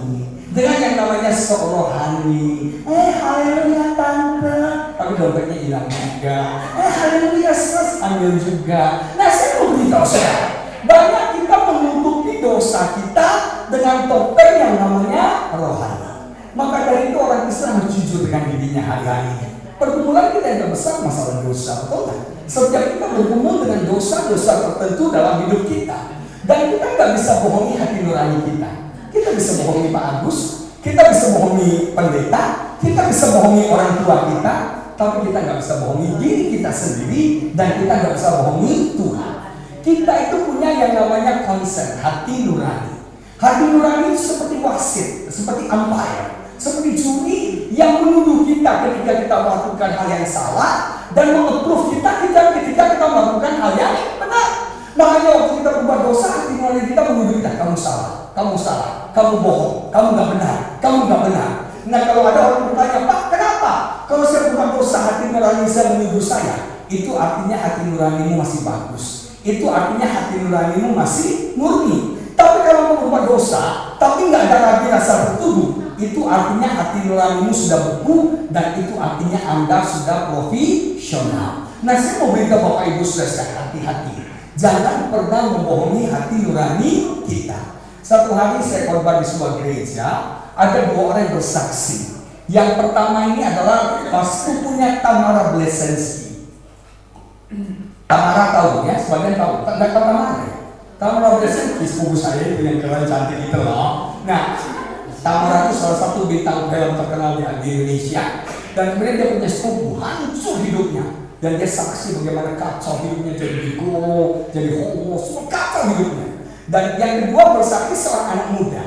dengan yang namanya sok rohani. Haleluya tante, tapi dompetnya hilang juga. Haleluya sus, ambil juga. Nah, saya mau beritahu saudara, banyak kita menutupi dosa kita dengan topeng yang namanya rohani. Maka dari itu orang Kristen harus jujur dengan dirinya hari-hari. Pergumulan kita yang terbesar masalah dosa, betul kan? Setiap kita bergumul dengan dosa-dosa tertentu dalam hidup kita, dan kita nggak bisa bohongi hati nurani kita. Kita bisa bohongi Pak Agus, kita bisa bohongi pendeta, kita bisa bohongi orang tua kita, tapi kita nggak bisa bohongi diri kita sendiri, dan kita nggak bisa bohongi Tuhan. Kita itu punya yang namanya konsep hati nurani. Hati nurani itu seperti wasit, seperti umpire, seperti juri yang menuduh kita ketika kita melakukan hal yang salah dan mengapprove kita ketika kita melakukan hal yang benar. Makanya waktu kita berbuat dosa, hati nurani kita menuduh kita, kamu salah, kamu salah, kamu bohong, kamu nggak benar, kamu nggak benar. Nah, kalau ada orang bertanya, Pak, kenapa? Kalau saya berbuat dosa, hati nurani saya menuduh saya, itu artinya hati nuranimu masih bagus, itu artinya hati nuranimu masih murni. Tapi kalau kamu berbuat dosa, tapi nggak ada lagi rasa bertubuh, itu artinya hati nuranimu sudah beku, dan itu artinya Anda sudah profesional. Nah, saya mau beritahu Bapak Ibu saudara, hati-hati. Jangan pernah membohongi hati nurani kita. Satu hari saya korban di sebuah gereja, ada dua orang yang bersaksi. Yang pertama ini adalah sepupunya Tamara Blesensky. Tamara tahu ya, sebagian tahu. Tidak tahu Tamara. Tamara Blesensky sepupu saya itu yang keren cantik itu loh. Nah, Tamara itu salah satu bintang film terkenal di Indonesia, dan kemudian dia punya sepupu hancur hidupnya, dan dia saksi bagaimana kacau hidupnya, jadi bigo, jadi homo, semua kacau hidupnya. Dan yang kedua bersaksi seorang anak muda,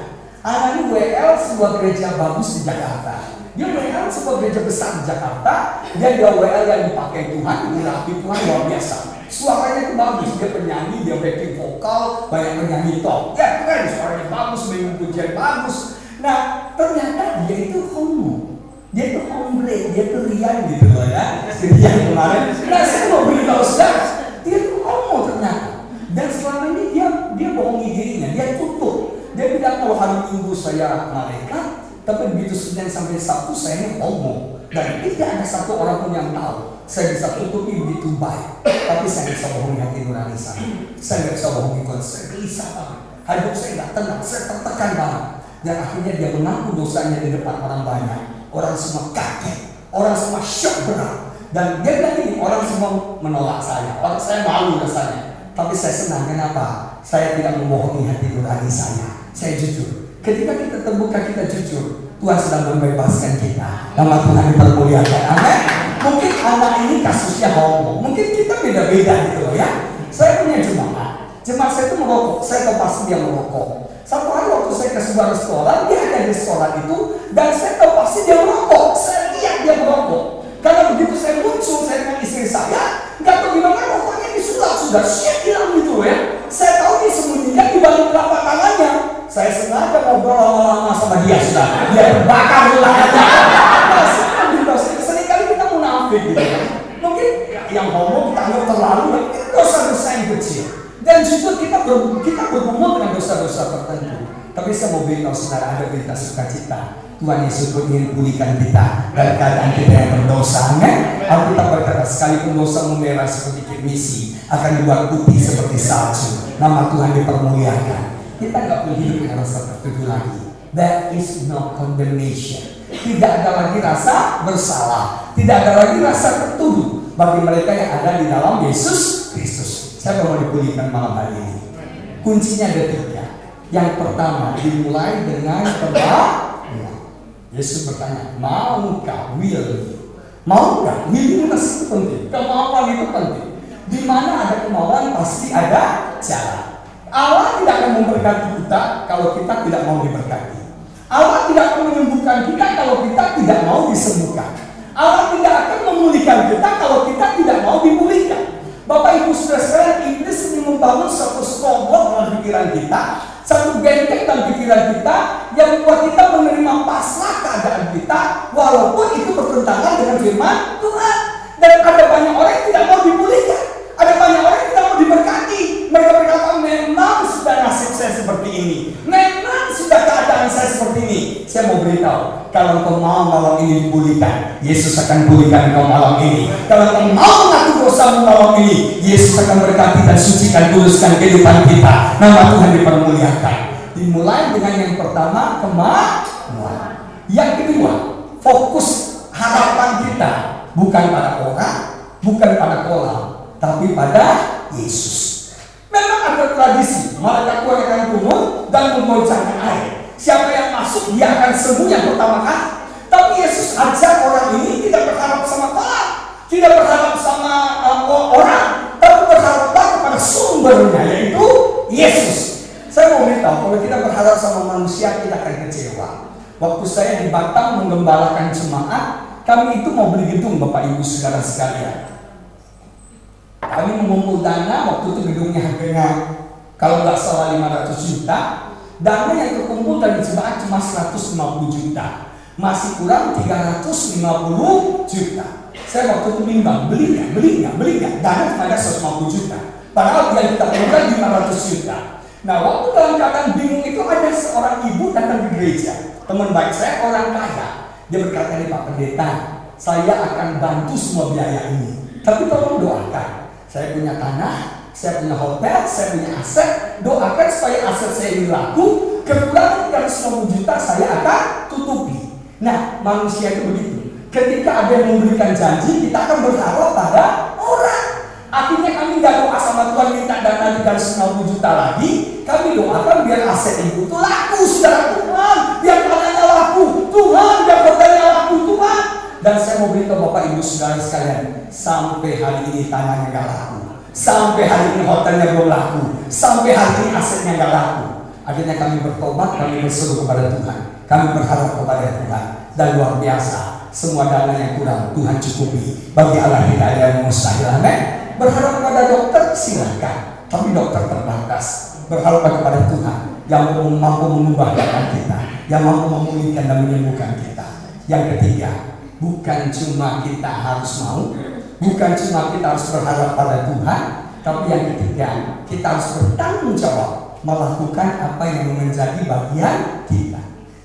anak ini WL sebuah gereja bagus di Jakarta, dia WL sebuah gereja besar di Jakarta, dia WL yang dipakai Tuhan, dirapi Tuhan luar biasa, suaranya itu bagus, dia penyanyi, dia backing vokal, banyak penyanyi top, ya keren, suaranya bagus, memang pujian bagus. Nah, ternyata dia itu homo, dia itu hombre, dia itu rian gitu loh ya, rian kemarin. Nah, saya mau beritahu saudara, dia itu homo ternyata. Dan selama ini dia bohongi dirinya, dia tutup. Dia bilang kalau hari Minggu saya malaikat, tapi begitu Senin sampai Sabtu saya ini homo. Dan tidak ada satu orang pun yang tahu. Saya bisa tutupi begitu baik, tapi saya bisa bohongi hati nurani saya. Saya nggak bisa bohongi konsep, gelisah banget. Hidup saya nggak tenang, saya tertekan banget. Dan akhirnya dia mengaku dosanya di depan orang banyak. Orang semua kaget, orang semua syok berat. Dan dia bilang ini, orang semua menolak saya, orang saya malu rasanya. Tapi saya senang, kenapa? Saya tidak membohongi hati nurani saya. Saya jujur. Ketika kita terbuka, kita jujur, Tuhan sedang membebaskan kita. Nama Tuhan dipermuliakan. Amin. Mungkin anak ini kasusnya homo, mungkin kita beda-beda gitu loh ya. Saya punya jemaat saya itu merokok, saya tahu pasti dia merokok. Satu hari waktu saya ke sebuah restoran, dia ada di restoran itu, dan saya tahu pasti dia merokok. Saya lihat dia merokok. Karena begitu saya muncul, saya dengan istri saya, nggak tahu gimana rokoknya disulap sudah hilang gitu ya. Saya tahu dia sembunyikan di balik telapak tangannya. Saya sengaja ngobrol lama-lama sama dia sudah. Dia terbakar tulangnya. Nah, saya bilang, seringkali kita munafik gitu. Mungkin yang homo kita anggap terlalu, itu dosa-dosa yang kecil. Dan justru kita bergumul dengan dosa-dosa tertentu. Tapi saya mau beritahu saudara, ada berita sukacita. Tuhan Yesus ingin pulihkan kita dari keadaan kita yang berdosa. Alkitab berkata, sekalipun dosa memerah seperti kirmisi, akan dibuat putih seperti salju. Nama Tuhan dipermuliakan. Kita nggak perlu hidup dengan rasa tertuju lagi. There is no condemnation. Tidak ada lagi rasa bersalah, tidak ada lagi rasa tertuduh bagi mereka yang ada di dalam Yesus Kristus. Saya mau dipulihkan malam hari ini. Kuncinya ada tiga. Yang pertama, dimulai dengan pertanyaan. Yesus bertanya, maukah, will you? Maukah? Willingness itu penting. Kemauan itu penting. Di mana ada kemauan pasti ada jalan. Allah tidak akan memberkati kita kalau kita tidak mau diberkati. Allah tidak akan menyembuhkan kita kalau kita tidak mau disembuhkan. Allah tidak akan memulihkan kita kalau kita tidak mau dipulihkan. Bapak Ibu saudara, Iblis ingin membangun satu sekolah dalam pikiran kita, satu benteng dalam pikiran kita yang membuat kita menerima pasrah keadaan kita walaupun itu bertentangan dengan firman Tuhan. Dan ada banyak orang yang tidak mau dipulihkan, ada banyak orang yang tidak mau diberkati. Mereka berkata, memang sudah nasib saya seperti ini, memang sudah keadaan saya seperti ini. Saya mau beritahu, kalau kau mau malam ini dipulihkan, Yesus akan pulihkan kau malam ini. Kalau kau mau mengaku dosamu malam ini, Yesus akan berkati dan sucikan, tuliskan kehidupan kita. Nama Tuhan dipermuliakan. Dimulai dengan yang pertama, kemauan. Yang kedua, fokus harapan kita bukan pada orang, bukan pada kolam, tapi pada Yesus. Memang ada tradisi, malaikat Tuhan akan turun dan membocorkan air. Siapa yang masuk, dia akan sembuh yang pertama kali. Tapi Yesus ajak orang ini tidak berharap sama kolam, tidak berharap sama orang, tapi berharaplah kepada sumbernya, yaitu Yesus. Saya mau beritahu, kalau kita berharap sama manusia, kita akan kecewa. Waktu saya di Batam menggembalakan jemaat, kami itu mau beli gedung, Bapak Ibu Saudara sekalian. Kami mengumpul dana, waktu itu gedungnya harganya kalau nggak salah 500 juta. Dana yang terkumpul dari jemaat cuma 150 juta, masih kurang 350 juta. Saya waktu itu bimbang, beli nggak. Dana cuma ada 150 juta, padahal yang kita perlukan 500 juta. Nah, waktu dalam keadaan bingung itu, ada seorang ibu datang ke gereja, teman baik saya, orang kaya. Dia berkata, Pak Pendeta, saya akan bantu semua biaya ini, tapi tolong doakan. Saya punya tanah, saya punya hotel, saya punya aset. Doakan supaya aset saya ini laku. Kekurangan 350 juta saya akan tutupi. Nah, manusia itu begitu. Ketika ada yang memberikan janji, kita akan berharap pada orang. Akhirnya kami nggak doa sama Tuhan minta dana 350 juta lagi. Kami doakan biar aset itu laku, saudara. Tuhan, biar tanahnya laku. Tuhan, biar hotelnya laku, Tuhan. Dan saya mau beritahu Bapak Ibu Saudara sekalian, sampai hari ini tanahnya nggak laku. Sampai hari ini hotelnya belum laku, sampai hari ini asetnya nggak laku. Akhirnya kami bertobat, kami berseru kepada Tuhan, kami berharap kepada Tuhan. Dan luar biasa, semua dana yang kurang Tuhan cukupi. Bagi Allah tidak ada yang mustahil, amin. Berharap kepada dokter silahkan, tapi dokter terbatas. Berharap kepada Tuhan yang mampu mengubah keadaan kita, yang mampu memulihkan dan menyembuhkan kita. Yang ketiga, bukan cuma kita harus mau, bukan cuma kita harus berharap pada Tuhan, tapi yang ketiga, kita harus bertanggung jawab melakukan apa yang menjadi bagian kita.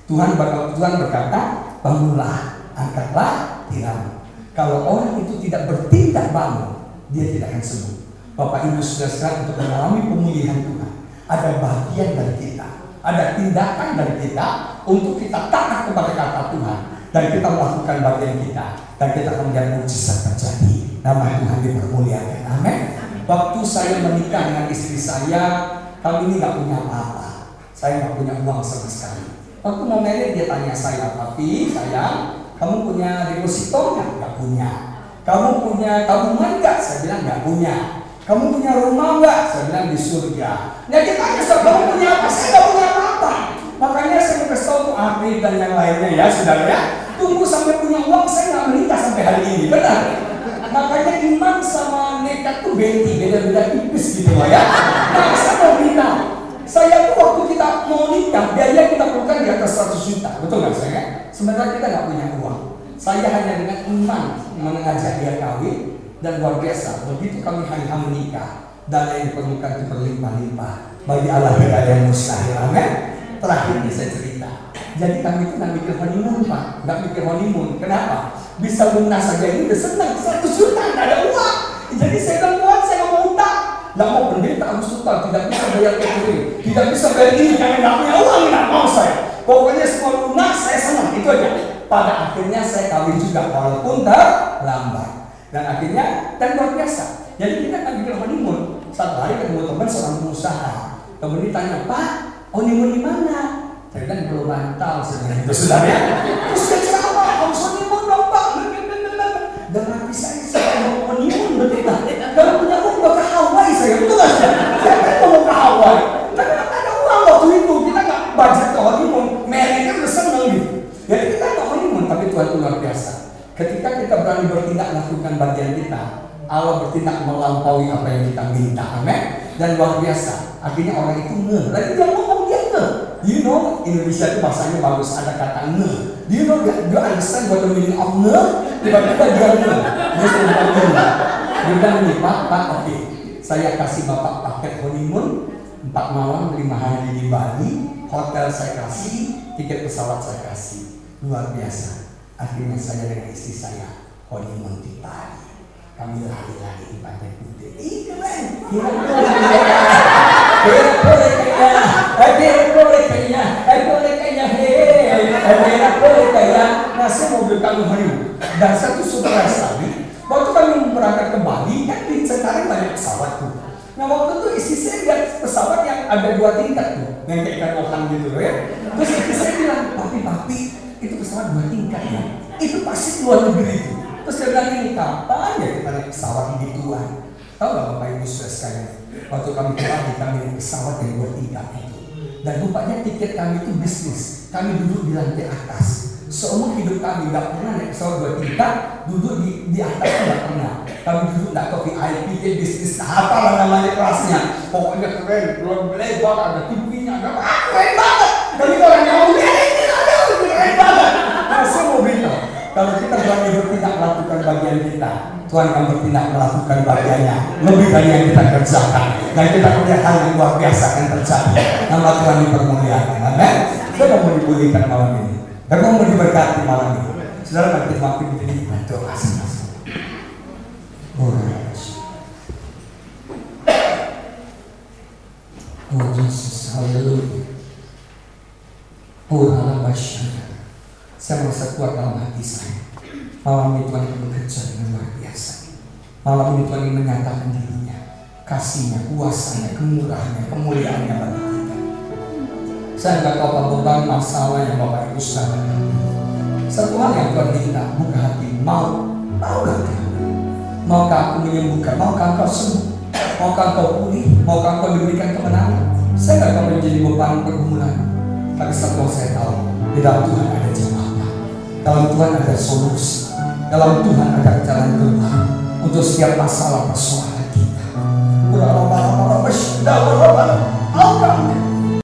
Tuhan berkata, bangunlah, angkatlah diramu. Kalau orang itu tidak bertindak bangun, dia tidak akan sembuh. Bapak Ibu Saudara, untuk mengalami pemulihan Tuhan, ada bagian dari kita, ada tindakan dari kita untuk kita taat kepada kata Tuhan, dan kita melakukan bagian kita, dan kita akan melihat mujizat terjadi. Nama Tuhan dipermuliakan, amin. Waktu saya menikah dengan istri saya, kami ini nggak punya apa-apa. Saya nggak punya uang sama sekali. Waktu mau menikah, dia tanya saya, tapi sayang, kamu punya deposito nggak? Nggak punya. Kamu punya tabungan nggak? Saya bilang nggak punya. Kamu punya rumah nggak? Saya bilang di surga. Nah, dia tanya saya, kamu punya apa? Saya nggak punya apa-apa. Makanya saya berkesel untuk Afri dan yang lainnya ya, saudara ya. Tunggu sampai punya uang, saya nggak menikah sampai hari ini, benar? Makanya iman sama nekat tuh beda-beda tipis gitu ya. Nah, saya mau beritahu, saya tuh waktu kita mau nikah, biaya kita perlukan di atas 100 juta, betul nggak saya? Sebenarnya kita nggak punya uang. Saya hanya dengan iman mengajak dia kawin, dan luar biasa, begitu kami hari-hari menikah, dana yang diperlukan itu berlimpah-limpah. Bagi Allah tidak ada yang mustahil, amin. Terakhir ini saya cerita, jadi kami itu nggak mikir honeymoon, Pak, nggak mikir honeymoon. Kenapa? Bisa lunas saja ini udah senang, 100 juta, nggak ada uang. Jadi saya bilang, Tuhan, saya nggak mau utang. Nggak mau, pendeta harus utang, tidak bisa bayar KTP, tidak bisa bayar ini, karena nggak punya uang, nggak mau saya. Pokoknya semua lunas, saya senang, itu aja. Pada akhirnya saya kawin juga, walaupun terlambat. Dan akhirnya, dan luar biasa. Jadi kita nggak bikin honeymoon. Satu hari ketemu teman seorang pengusaha, teman ditanya, Pak, honeymoon di mana? Saya bilang, belum bantal, sebenarnya itu sudah ya. Terus dia cerama, harus honeymoon dong, Pak. Dan nanti saya mau honeymoon, betul tak? Kalau punya uang mau ke Hawaii saya, betul tak? Saya kan mau ke Hawaii, tapi kan ada uang waktu itu, kita nggak budget ke honeymoon. Mary kan udah seneng gitu. Jadi kita nggak honeymoon, tapi Tuhan itu luar biasa. Ketika kita berani bertindak melakukan bagian kita, Allah bertindak melampaui apa yang kita minta, amin. dan luar biasa. Akhirnya orang itu ngeh. Lagi dia ngomong, dia ngeh. You know, Indonesia itu bahasanya bagus, ada kata ngeh. You know, you understand what the meaning of ngeh? Tiba-tiba dia ngeh. Dia sudah ngeh. Dia bilang, Pak, oke. Saya kasih Bapak paket honeymoon, 4 malam, 5 hari di Bali. Hotel saya kasih, tiket pesawat saya kasih. Luar biasa. Akhirnya saya dengan istri saya honeymoon di Bali. Kami lari-lari di pantai putih. Ih, keren! Kira-kira kayaknya. Kira-kira. Nah, saya mobil kami honeymoon. Dan saya tuh surprise kami. Waktu kami berangkat ke Bali, kan di sekarang banyak pesawat tuh. Nah, waktu itu istri saya lihat pesawat yang ada 2 tingkat tuh. Yang kayak ikan lohan gitu ya. Terus istri saya bilang, Papi, itu pesawat 2 tingkat ya. Itu pasti luar negeri itu. Terus dia bilang ini, kapan ya kita naik pesawat ini Tuhan? Tahu gak Bapak Ibu Saudara sekalian? Waktu kami telah naik pesawat dari 2 tingkat itu. Dan rupanya tiket kami itu bisnis. Kami duduk di lantai atas. Seumur hidup kami gak pernah naik pesawat 2 tingkat. Duduk di atas gak pernah. Kami duduk gak ke VIP, ke bisnis, apalah namanya kelasnya. Pokoknya keren, belum lebar, ada TV-nya, ada keren banget. Kami orang yang mau keren banget. Masih mau beritahu. Kalau kita berani bertindak melakukan bagian kita, Tuhan akan bertindak melakukan bagiannya. Lebih banyak yang kita kerjakan, dan kita melihat hal yang luar biasa akan terjadi. Nama Tuhan dipermuliakan. Amin. Saudara mau dipulihkan malam ini, dan mau diberkati malam ini. Saudara nanti waktu ini berdoa sama-sama. Oh Yesus, haleluya. Oh Allah Maha. Saya merasa kuat dalam hati saya. Malam ini Tuhan yang bekerja dengan luar biasa. Malam ini Tuhan yang menyatakan dirinya, kasihnya, kuasanya, kemurahannya, kemuliaannya bagi kita. Saya nggak tahu apa beban masalah yang Bapak Ibu sedang hadapi. Satu hal yang Tuhan minta, buka hati, maukah Tuhan? Maukah aku menyembuhkan? Maukah engkau sembuh? Maukah engkau pulih? Maukah engkau diberikan kemenangan? Saya nggak akan menjadi beban pergumulan, tapi satu yang saya tahu, di dalam Tuhan ada jemaah. Dalam Tuhan ada solusi. Dalam Tuhan ada jalan keluar untuk setiap masalah persoalan kita.